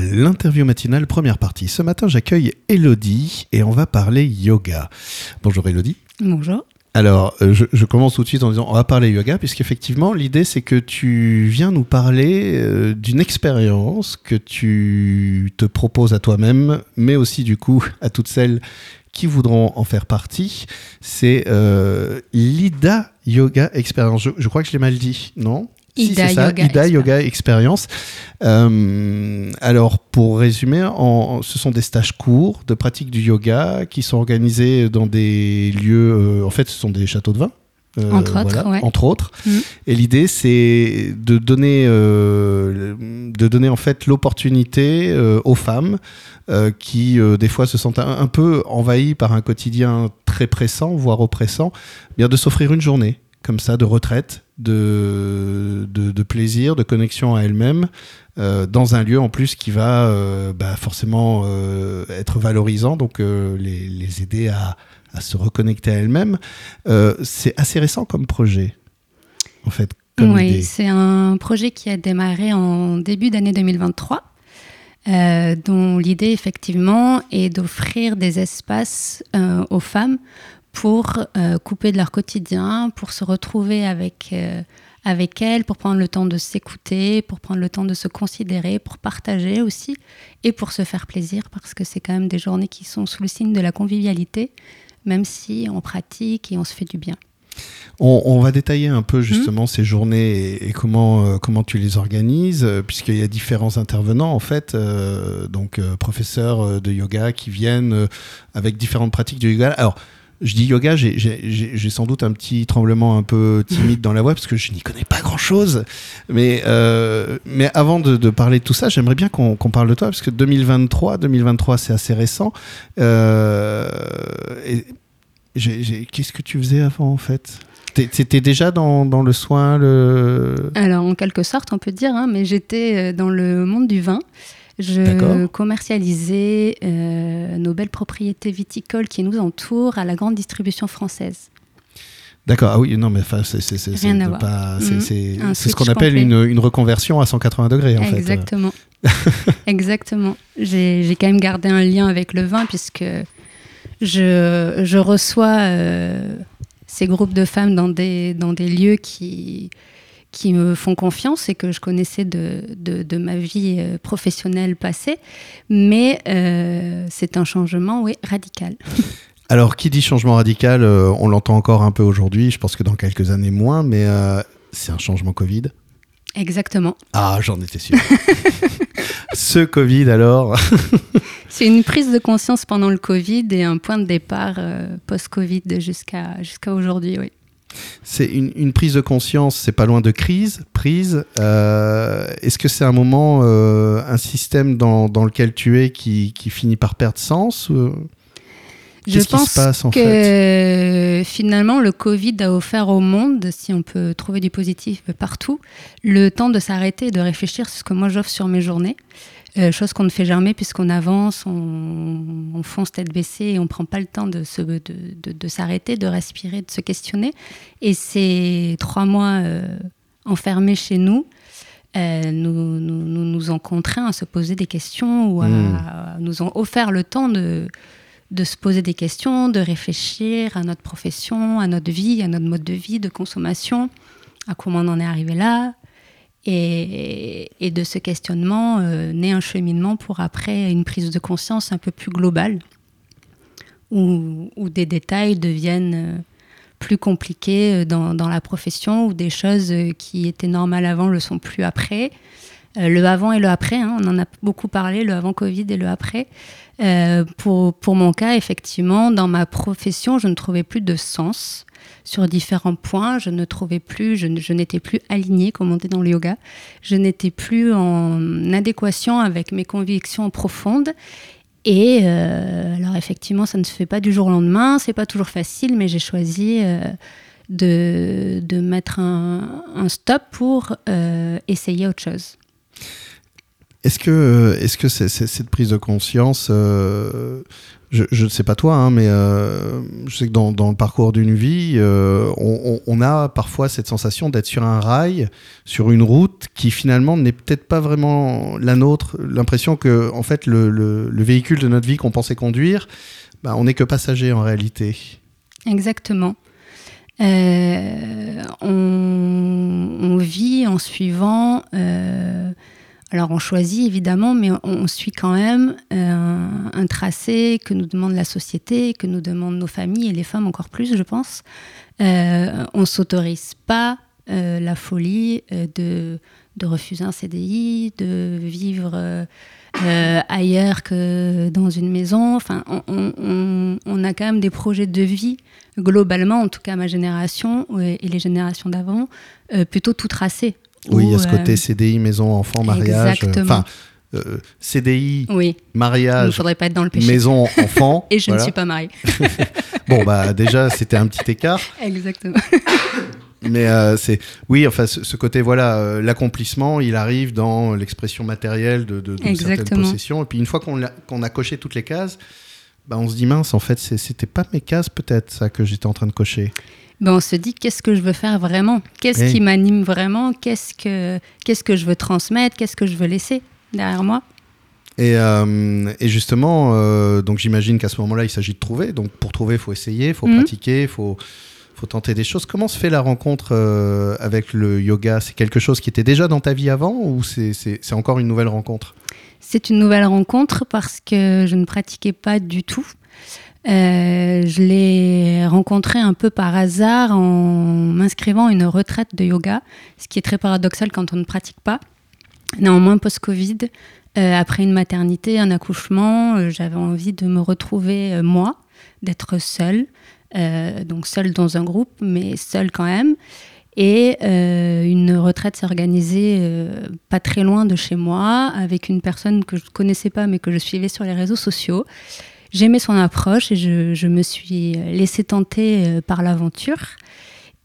l'interview matinale, première partie. Ce matin, j'accueille Elodie et on va parler yoga. Bonjour Elodie. Bonjour. Alors, je commence tout de suite en disant on va parler yoga, puisqu'effectivement, l'idée, c'est que tu viens nous parler d'une expérience que tu te proposes à toi-même, mais aussi du coup à toutes celles qui voudront en faire partie. C'est l'Ida Yoga Experience. Je crois que je l'ai mal dit, non ? Si, c'est ça, Ida Yoga Experience. Alors, pour résumer, ce sont des stages courts de pratique du yoga qui sont organisés dans des lieux... en fait, ce sont des châteaux de vin. Entre autres. Mmh. Et l'idée, c'est de donner en fait l'opportunité aux femmes qui, des fois, se sentent un peu envahies par un quotidien très pressant, voire oppressant, bien de s'offrir une journée comme ça, de retraite, de plaisir, de connexion à elle-même, dans un lieu en plus qui va forcément être valorisant, donc les aider à se reconnecter à elle-même. C'est assez récent comme projet, en fait, comme idée. Oui, c'est un projet qui a démarré en début d'année 2023, dont l'idée, effectivement, est d'offrir des espaces aux femmes pour couper de leur quotidien, pour se retrouver avec elles, pour prendre le temps de s'écouter, pour prendre le temps de se considérer, pour partager aussi, et pour se faire plaisir, parce que c'est quand même des journées qui sont sous le signe de la convivialité, même si on pratique et on se fait du bien. On va détailler un peu justement ces journées et comment tu les organises, puisqu'il y a différents intervenants en fait, donc professeurs de yoga qui viennent avec différentes pratiques de yoga. Alors, je dis yoga, j'ai sans doute un petit tremblement un peu timide dans la voix parce que je n'y connais pas grand-chose. Mais avant de parler de tout ça, j'aimerais bien qu'on parle de toi parce que 2023, c'est assez récent. Qu'est-ce que tu faisais avant en fait ? C'était déjà dans le soin Alors en quelque sorte, on peut dire, mais j'étais dans le monde du vin. Je commercialisais nos belles propriétés viticoles qui nous entourent à la grande distribution française. D'accord, ah oui, non, mais c'est ce qu'on appelle une reconversion à 180 degrés, en fait. Exactement. Exactement. J'ai quand même gardé un lien avec le vin, puisque je reçois ces groupes de femmes dans des lieux qui me font confiance et que je connaissais de ma vie professionnelle passée. Mais c'est un changement, oui, radical. Alors, qui dit changement radical, on l'entend encore un peu aujourd'hui, je pense que dans quelques années moins, mais c'est un changement Covid. Exactement. Ah, j'en étais sûr. Ce Covid, alors. C'est une prise de conscience pendant le Covid et un point de départ post-Covid jusqu'à aujourd'hui, oui. C'est une prise de conscience, c'est pas loin de prise. Est-ce que c'est un moment, un système dans lequel tu es qui finit par perdre sens ? Qu'est-ce qui se passe en fait ? Je pense que finalement le Covid a offert au monde, si on peut trouver du positif partout, le temps de s'arrêter et de réfléchir sur ce que moi j'offre sur mes journées. Chose qu'on ne fait jamais puisqu'on avance, on fonce tête baissée et on ne prend pas le temps de s'arrêter, de respirer, de se questionner. Et ces 3 mois enfermés chez nous, nous ont contraints à se poser des questions ou nous ont offert le temps de se poser des questions, de réfléchir à notre profession, à notre vie, à notre mode de vie, de consommation, à comment on en est arrivé là. Et de ce questionnement naît un cheminement pour après une prise de conscience un peu plus globale, où des détails deviennent plus compliqués dans la profession, où des choses qui étaient normales avant ne le sont plus après. Le avant et le après, on en a beaucoup parlé, le avant Covid et le après. Pour mon cas, effectivement, dans ma profession, je ne trouvais plus de sens. Sur différents points, je n'étais plus alignée, comme on dit dans le yoga. Je n'étais plus en adéquation avec mes convictions profondes. Et alors effectivement, ça ne se fait pas du jour au lendemain, c'est pas toujours facile, mais j'ai choisi de mettre un stop pour essayer autre chose. Est-ce que c'est cette prise de conscience, je ne sais pas toi, hein, mais je sais que dans le parcours d'une vie, on a parfois cette sensation d'être sur un rail, sur une route qui finalement n'est peut-être pas vraiment la nôtre. L'impression que en fait, le véhicule de notre vie qu'on pensait conduire, bah, on n'est que passager en réalité. Exactement. On vit en suivant... Alors on choisit évidemment, mais on suit quand même un tracé que nous demande la société, que nous demandent nos familles et les femmes encore plus, je pense. On ne s'autorise pas la folie de refuser un CDI, de vivre ailleurs que dans une maison. Enfin, on a quand même des projets de vie, globalement, en tout cas ma génération et les générations d'avant, plutôt tout tracés. Oui, il y a ce côté CDI, maison, enfant, mariage. Exactement. CDI, oui. Mariage, il ne faudrait pas être dans le péché. Maison, enfant. Et je ne suis pas mariée. Bon, bah déjà, c'était un petit écart. Exactement. Mais c'est... Oui, enfin, ce côté, voilà, l'accomplissement, il arrive dans l'expression matérielle d'une certaine possession. Et puis, une fois qu'on a coché toutes les cases, bah, on se dit, mince, en fait, c'était pas mes cases, peut-être, ça, que j'étais en train de cocher. Ben on se dit, qu'est-ce que je veux faire vraiment ? Qu'est-ce qui m'anime vraiment ? Qu'est-ce que je veux transmettre ? Qu'est-ce que je veux laisser derrière moi ? Et justement, donc j'imagine qu'à ce moment-là, il s'agit de trouver. Donc pour trouver, il faut essayer, il faut pratiquer, il faut tenter des choses. Comment se fait la rencontre avec le yoga ? C'est quelque chose qui était déjà dans ta vie avant ou c'est encore une nouvelle rencontre ? C'est une nouvelle rencontre parce que je ne pratiquais pas du tout. Je l'ai rencontré un peu par hasard en m'inscrivant à une retraite de yoga, ce qui est très paradoxal quand on ne pratique pas. Néanmoins, post-Covid, après une maternité, un accouchement, j'avais envie de me retrouver moi, d'être seule, donc seule dans un groupe, mais seule quand même. Et une retraite s'est organisée pas très loin de chez moi, avec une personne que je ne connaissais pas, mais que je suivais sur les réseaux sociaux. J'aimais son approche et je me suis laissée tenter par l'aventure.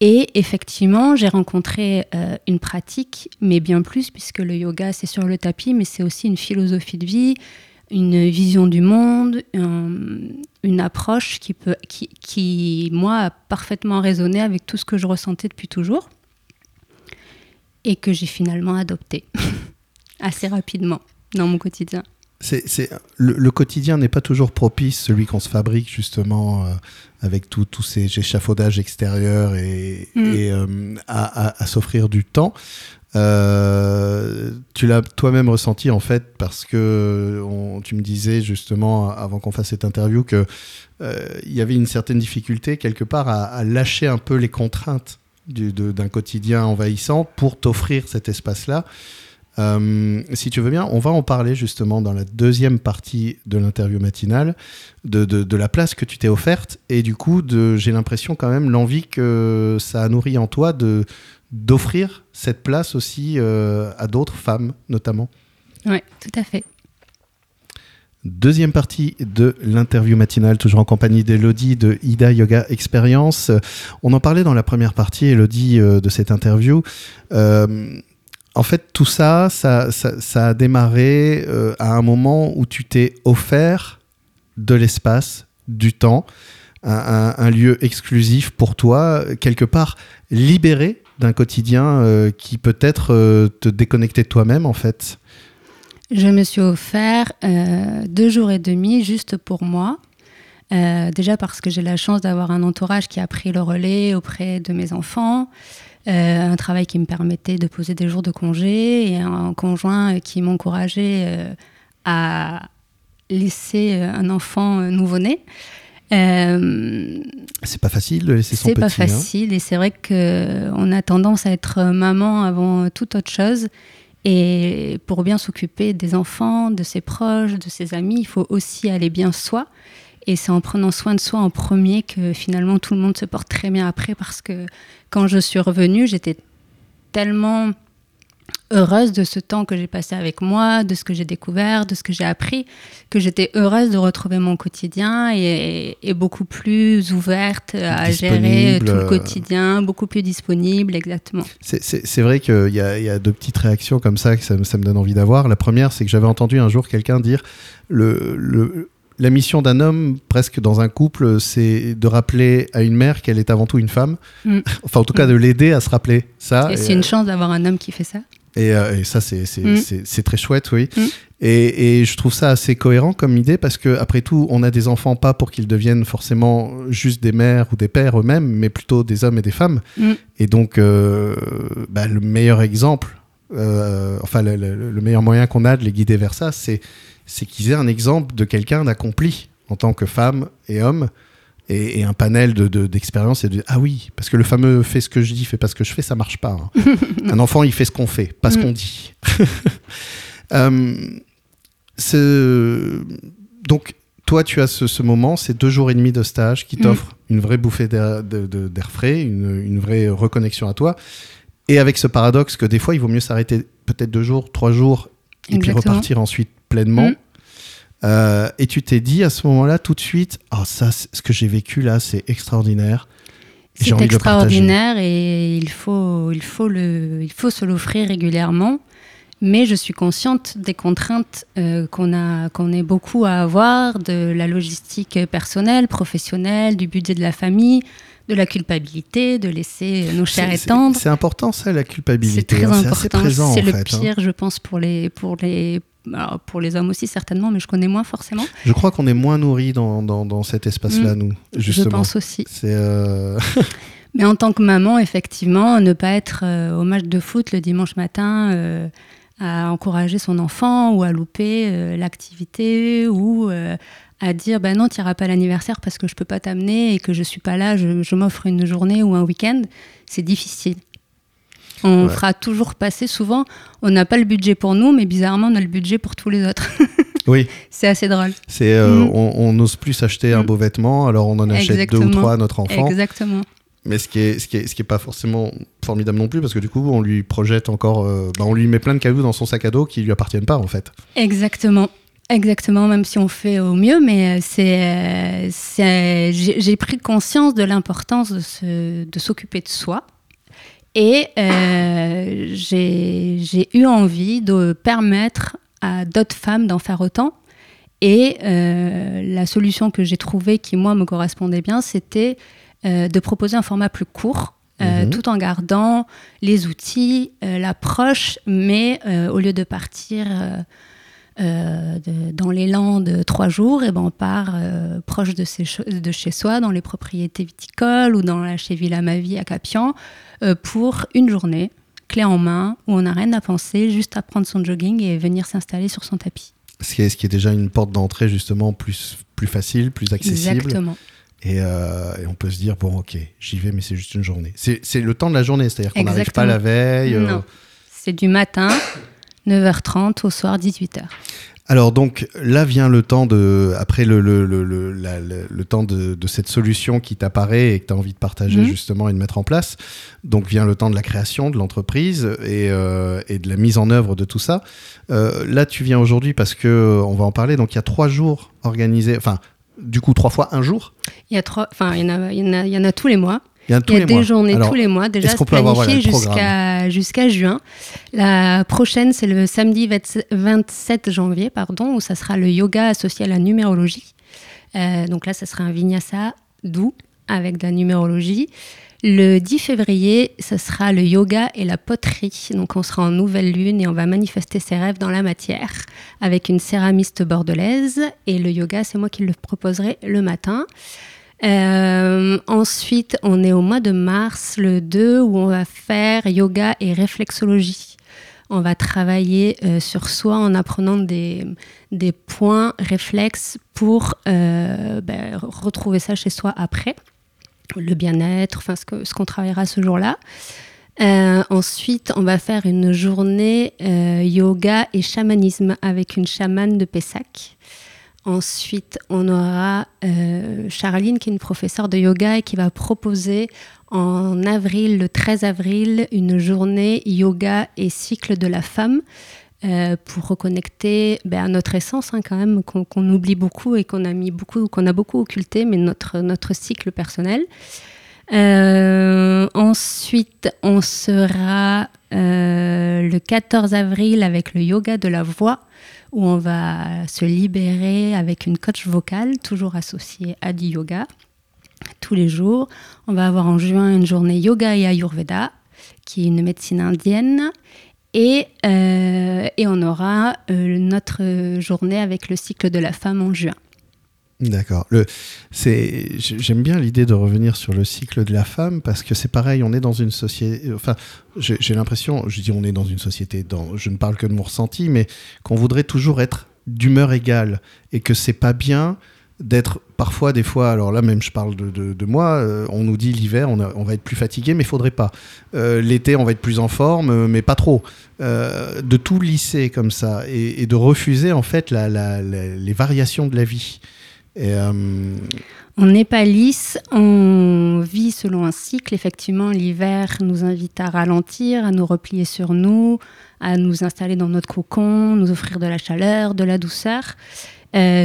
Et effectivement, j'ai rencontré une pratique, mais bien plus, puisque le yoga, c'est sur le tapis, mais c'est aussi une philosophie de vie, une vision du monde, une approche qui, moi, a parfaitement résonné avec tout ce que je ressentais depuis toujours et que j'ai finalement adopté assez rapidement dans mon quotidien. Le quotidien n'est pas toujours propice, celui qu'on se fabrique justement avec tous ces échafaudages extérieurs et à s'offrir du temps. Tu l'as toi-même ressenti en fait parce que tu me disais justement avant qu'on fasse cette interview que il y avait une certaine difficulté quelque part à lâcher un peu les contraintes d'un quotidien envahissant pour t'offrir cet espace-là. Si tu veux bien, on va en parler justement dans la deuxième partie de l'interview matinale de la place que tu t'es offerte et du coup j'ai l'impression quand même l'envie que ça a nourri en toi d'offrir cette place aussi à d'autres femmes notamment. Oui, tout à fait. Deuxième partie de l'interview matinale, toujours en compagnie d'Elodie de Ida Yoga Experience. On en parlait dans la première partie, Elodie, de cette interview. En fait, tout ça a démarré à un moment où tu t'es offert de l'espace, du temps, un lieu exclusif pour toi, quelque part libéré d'un quotidien qui peut-être te déconnectait de toi-même, en fait. Je me suis offert 2 jours et demi juste pour moi. Déjà parce que j'ai la chance d'avoir un entourage qui a pris le relais auprès de mes enfants, un travail qui me permettait de poser des jours de congé et un conjoint qui m'encourageait à laisser un enfant nouveau-né. C'est pas facile de laisser son petit. C'est pas facile, hein. Et c'est vrai qu'on a tendance à être maman avant toute autre chose. Et pour bien s'occuper des enfants, de ses proches, de ses amis, il faut aussi aller bien soi. Et c'est en prenant soin de soi en premier que finalement tout le monde se porte très bien après parce que quand je suis revenue, j'étais tellement heureuse de ce temps que j'ai passé avec moi, de ce que j'ai découvert, de ce que j'ai appris, que j'étais heureuse de retrouver mon quotidien et beaucoup plus ouverte à gérer tout le quotidien, beaucoup plus disponible, exactement. C'est vrai qu'il y a deux petites réactions comme ça que ça me donne envie d'avoir. La première, c'est que j'avais entendu un jour quelqu'un dire la mission d'un homme, presque dans un couple, c'est de rappeler à une mère qu'elle est avant tout une femme. Mm. Enfin, en tout cas, de l'aider à se rappeler ça. Et c'est une chance d'avoir un homme qui fait ça. Et ça, c'est très chouette, oui. Mm. Et je trouve ça assez cohérent comme idée parce qu'après tout, on a des enfants pas pour qu'ils deviennent forcément juste des mères ou des pères eux-mêmes, mais plutôt des hommes et des femmes. Mm. Et donc, le meilleur exemple, le meilleur moyen qu'on a de les guider vers ça, c'est qu'ils aient un exemple de quelqu'un d'accompli en tant que femme et homme et un panel d'expériences et de ah oui, parce que le fameux fais ce que je dis, fais pas ce que je fais, ça marche pas. Hein. Un enfant, il fait ce qu'on fait, pas ce qu'on dit. Donc, toi, tu as ce moment, ces 2 jours et demi de stage qui t'offrent une vraie bouffée d'air frais, une vraie reconnexion à toi. Et avec ce paradoxe que des fois, il vaut mieux s'arrêter peut-être 2 jours, 3 jours et exactement. Puis repartir ensuite pleinement. Et tu t'es dit à ce moment-là tout de suite, ah ça, ce que j'ai vécu là, c'est extraordinaire. C'est extraordinaire et il faut se l'offrir régulièrement. Mais je suis consciente des contraintes qu'on est beaucoup à avoir, de la logistique personnelle, professionnelle, du budget de la famille, de la culpabilité, de laisser nos chairs étendre. C'est important ça, la culpabilité. C'est très important. C'est assez présent, c'est en fait. C'est le pire, je pense, pour les hommes aussi certainement, mais je connais moins forcément. Je crois qu'on est moins nourris dans cet espace-là, nous, justement. Je pense aussi. Mais en tant que maman, effectivement, ne pas être au match de foot le dimanche matin, à encourager son enfant ou à louper l'activité ou à dire bah non, tu n'iras pas à l'anniversaire parce que je ne peux pas t'amener et que je ne suis pas là, je m'offre une journée ou un week-end, c'est difficile. On fera toujours passer, souvent, on n'a pas le budget pour nous, mais bizarrement, on a le budget pour tous les autres. Oui. C'est assez drôle. On n'ose plus s'acheter un beau vêtement, alors on en achète 2 ou 3 à notre enfant. Exactement. Mais ce qui est pas forcément formidable non plus, parce que du coup, on lui projette encore... on lui met plein de cailloux dans son sac à dos qui lui appartiennent pas, en fait. Exactement. Exactement, même si on fait au mieux, mais j'ai pris conscience de l'importance de s'occuper de soi. Et j'ai eu envie de permettre à d'autres femmes d'en faire autant. Et la solution que j'ai trouvée, qui moi me correspondait bien, c'était de proposer un format plus court, tout en gardant les outils, l'approche, mais au lieu de partir dans l'élan de 3 jours, et ben on part proche de chez soi, dans les propriétés viticoles ou chez Villa Mavie à Capian, pour une journée, clé en main, où on n'a rien à penser, juste à prendre son jogging et venir s'installer sur son tapis. Ce qui est déjà une porte d'entrée justement plus facile, plus accessible. Exactement. Et on peut se dire, bon ok, j'y vais mais c'est juste une journée. C'est le temps de la journée, c'est-à-dire qu'on n'arrive pas la veille. Non, c'est du matin... 9h30 au soir, 18h. Alors donc là vient le temps de cette solution qui t'apparaît et que tu as envie de partager justement et de mettre en place. Donc vient le temps de la création de l'entreprise et de la mise en œuvre de tout ça. Là tu viens aujourd'hui parce qu'on va en parler. Donc il y a 3 jours organisés, enfin du coup 3 fois 1 jour. Il y en a tous les mois. Il y a des journées tous les mois, déjà planifiées jusqu'à juin. La prochaine, c'est le samedi 27 janvier, où ça sera le yoga associé à la numérologie. Donc là, ça sera un vinyasa doux avec de la numérologie. Le 10 février, ça sera le yoga et la poterie. Donc on sera en nouvelle lune et on va manifester ses rêves dans la matière avec une céramiste bordelaise. Et le yoga, c'est moi qui le proposerai le matin. Ensuite, on est au mois de mars, le 2, où on va faire yoga et réflexologie. On va travailler sur soi en apprenant des points réflexes pour retrouver ça chez soi après. Le bien-être, enfin ce qu'on travaillera ce jour-là. Ensuite, on va faire une journée yoga et chamanisme avec une chamane de Pessac. Ensuite, on aura Charline, qui est une professeure de yoga et qui va proposer en avril, le 13 avril, une journée yoga et cycle de la femme pour reconnecter à notre essence quand même, qu'on oublie beaucoup et qu'on a beaucoup occulté, mais notre cycle personnel. Ensuite, on sera le 14 avril avec le yoga de la voix, où on va se libérer avec une coach vocale, toujours associée à du yoga, tous les jours. On va avoir en juin une journée yoga et ayurveda, qui est une médecine indienne. Et on aura notre journée avec le cycle de la femme en juin. D'accord. J'aime bien l'idée de revenir sur le cycle de la femme, parce que c'est pareil, on est dans une société... Enfin, j'ai l'impression, je dis on est dans une société, je ne parle que de mon ressenti, mais qu'on voudrait toujours être d'humeur égale, et que c'est pas bien d'être parfois, des fois, alors là même je parle de moi, on nous dit l'hiver on va être plus fatigué, mais il ne faudrait pas. L'été on va être plus en forme, mais pas trop. De tout lisser comme ça, et de refuser en fait les variations de la vie. On n'est pas lisse, on vit selon un cycle. Effectivement, l'hiver nous invite à ralentir, à nous replier sur nous, à nous installer dans notre cocon, nous offrir de la chaleur, de la douceur.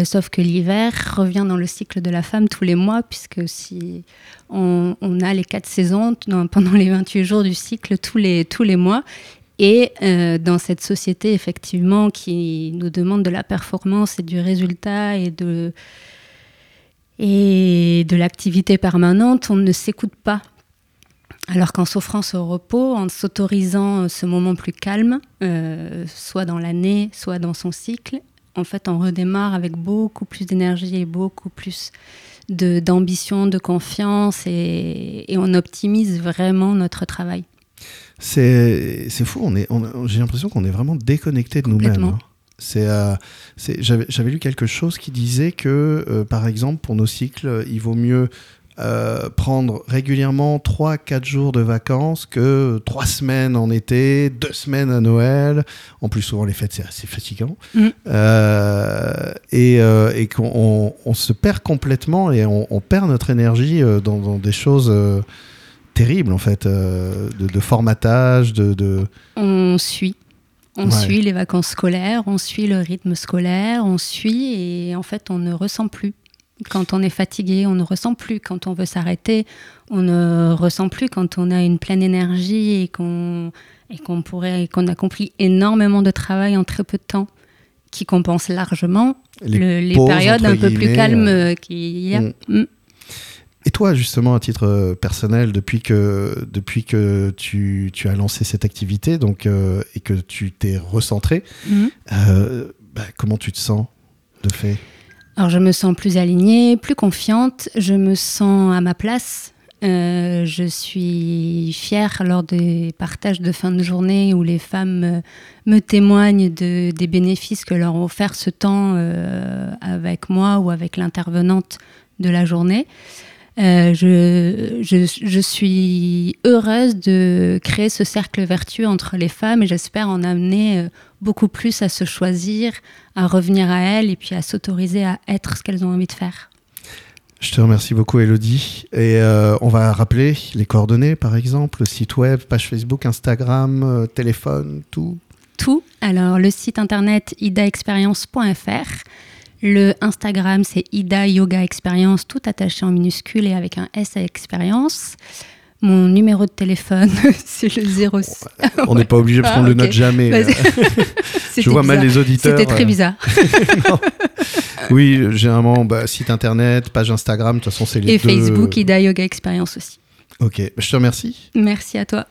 Sauf que l'hiver revient dans le cycle de la femme tous les mois, puisque si on a les 4 saisons pendant les 28 jours du cycle tous les mois. Et dans cette société, effectivement, qui nous demande de la performance et du résultat et de l'activité permanente, on ne s'écoute pas. Alors qu'en s'offrant ce repos, en s'autorisant ce moment plus calme, soit dans l'année, soit dans son cycle, en fait, on redémarre avec beaucoup plus d'énergie et beaucoup plus d'ambition, de confiance, et on optimise vraiment notre travail. C'est fou, j'ai l'impression qu'on est vraiment déconnecté de nous-mêmes. Hein. J'avais lu quelque chose qui disait que, par exemple, pour nos cycles, il vaut mieux prendre régulièrement 3-4 jours de vacances que 3 semaines en été, 2 semaines à Noël. En plus, souvent, les fêtes, c'est assez fatigant. Mmh. Et qu'on se perd complètement, et on perd notre énergie dans des choses... terrible en fait, de formatage, de... On suit les vacances scolaires, on suit le rythme scolaire, on suit, et en fait on ne ressent plus. Quand on est fatigué, on ne ressent plus. Quand on veut s'arrêter, on ne ressent plus. Quand on a une pleine énergie et qu'on accomplit énormément de travail en très peu de temps, qui compense largement les pauses, périodes un peu plus calmes qu'il y a... Et toi, justement, à titre personnel, depuis que tu as lancé cette activité, donc, et que tu t'es recentrée, comment tu te sens de fait ? Alors, je me sens plus alignée, plus confiante, je me sens à ma place. Je suis fière lors des partages de fin de journée où les femmes me témoignent des bénéfices que leur ont offert ce temps avec moi ou avec l'intervenante de la journée. Je suis heureuse de créer ce cercle vertueux entre les femmes, et j'espère en amener beaucoup plus à se choisir, à revenir à elles, et puis à s'autoriser à être ce qu'elles ont envie de faire. Je te remercie beaucoup, Elodie. Et on va rappeler les coordonnées, par exemple, le site web, page Facebook, Instagram, téléphone, tout. Alors, le site internet idaexperience.fr. Le Instagram, c'est Ida Yoga Experience, tout attaché en minuscule et avec un S à expérience. Mon numéro de téléphone, c'est le 06. On n'est pas obligé de prendre le note jamais. Je vois bizarre. Mal les auditeurs. C'était très bizarre. Oui, généralement, site internet, page Instagram, de toute façon, c'est les deux. Et Facebook, Ida Yoga Experience aussi. Ok, je te remercie. Merci à toi.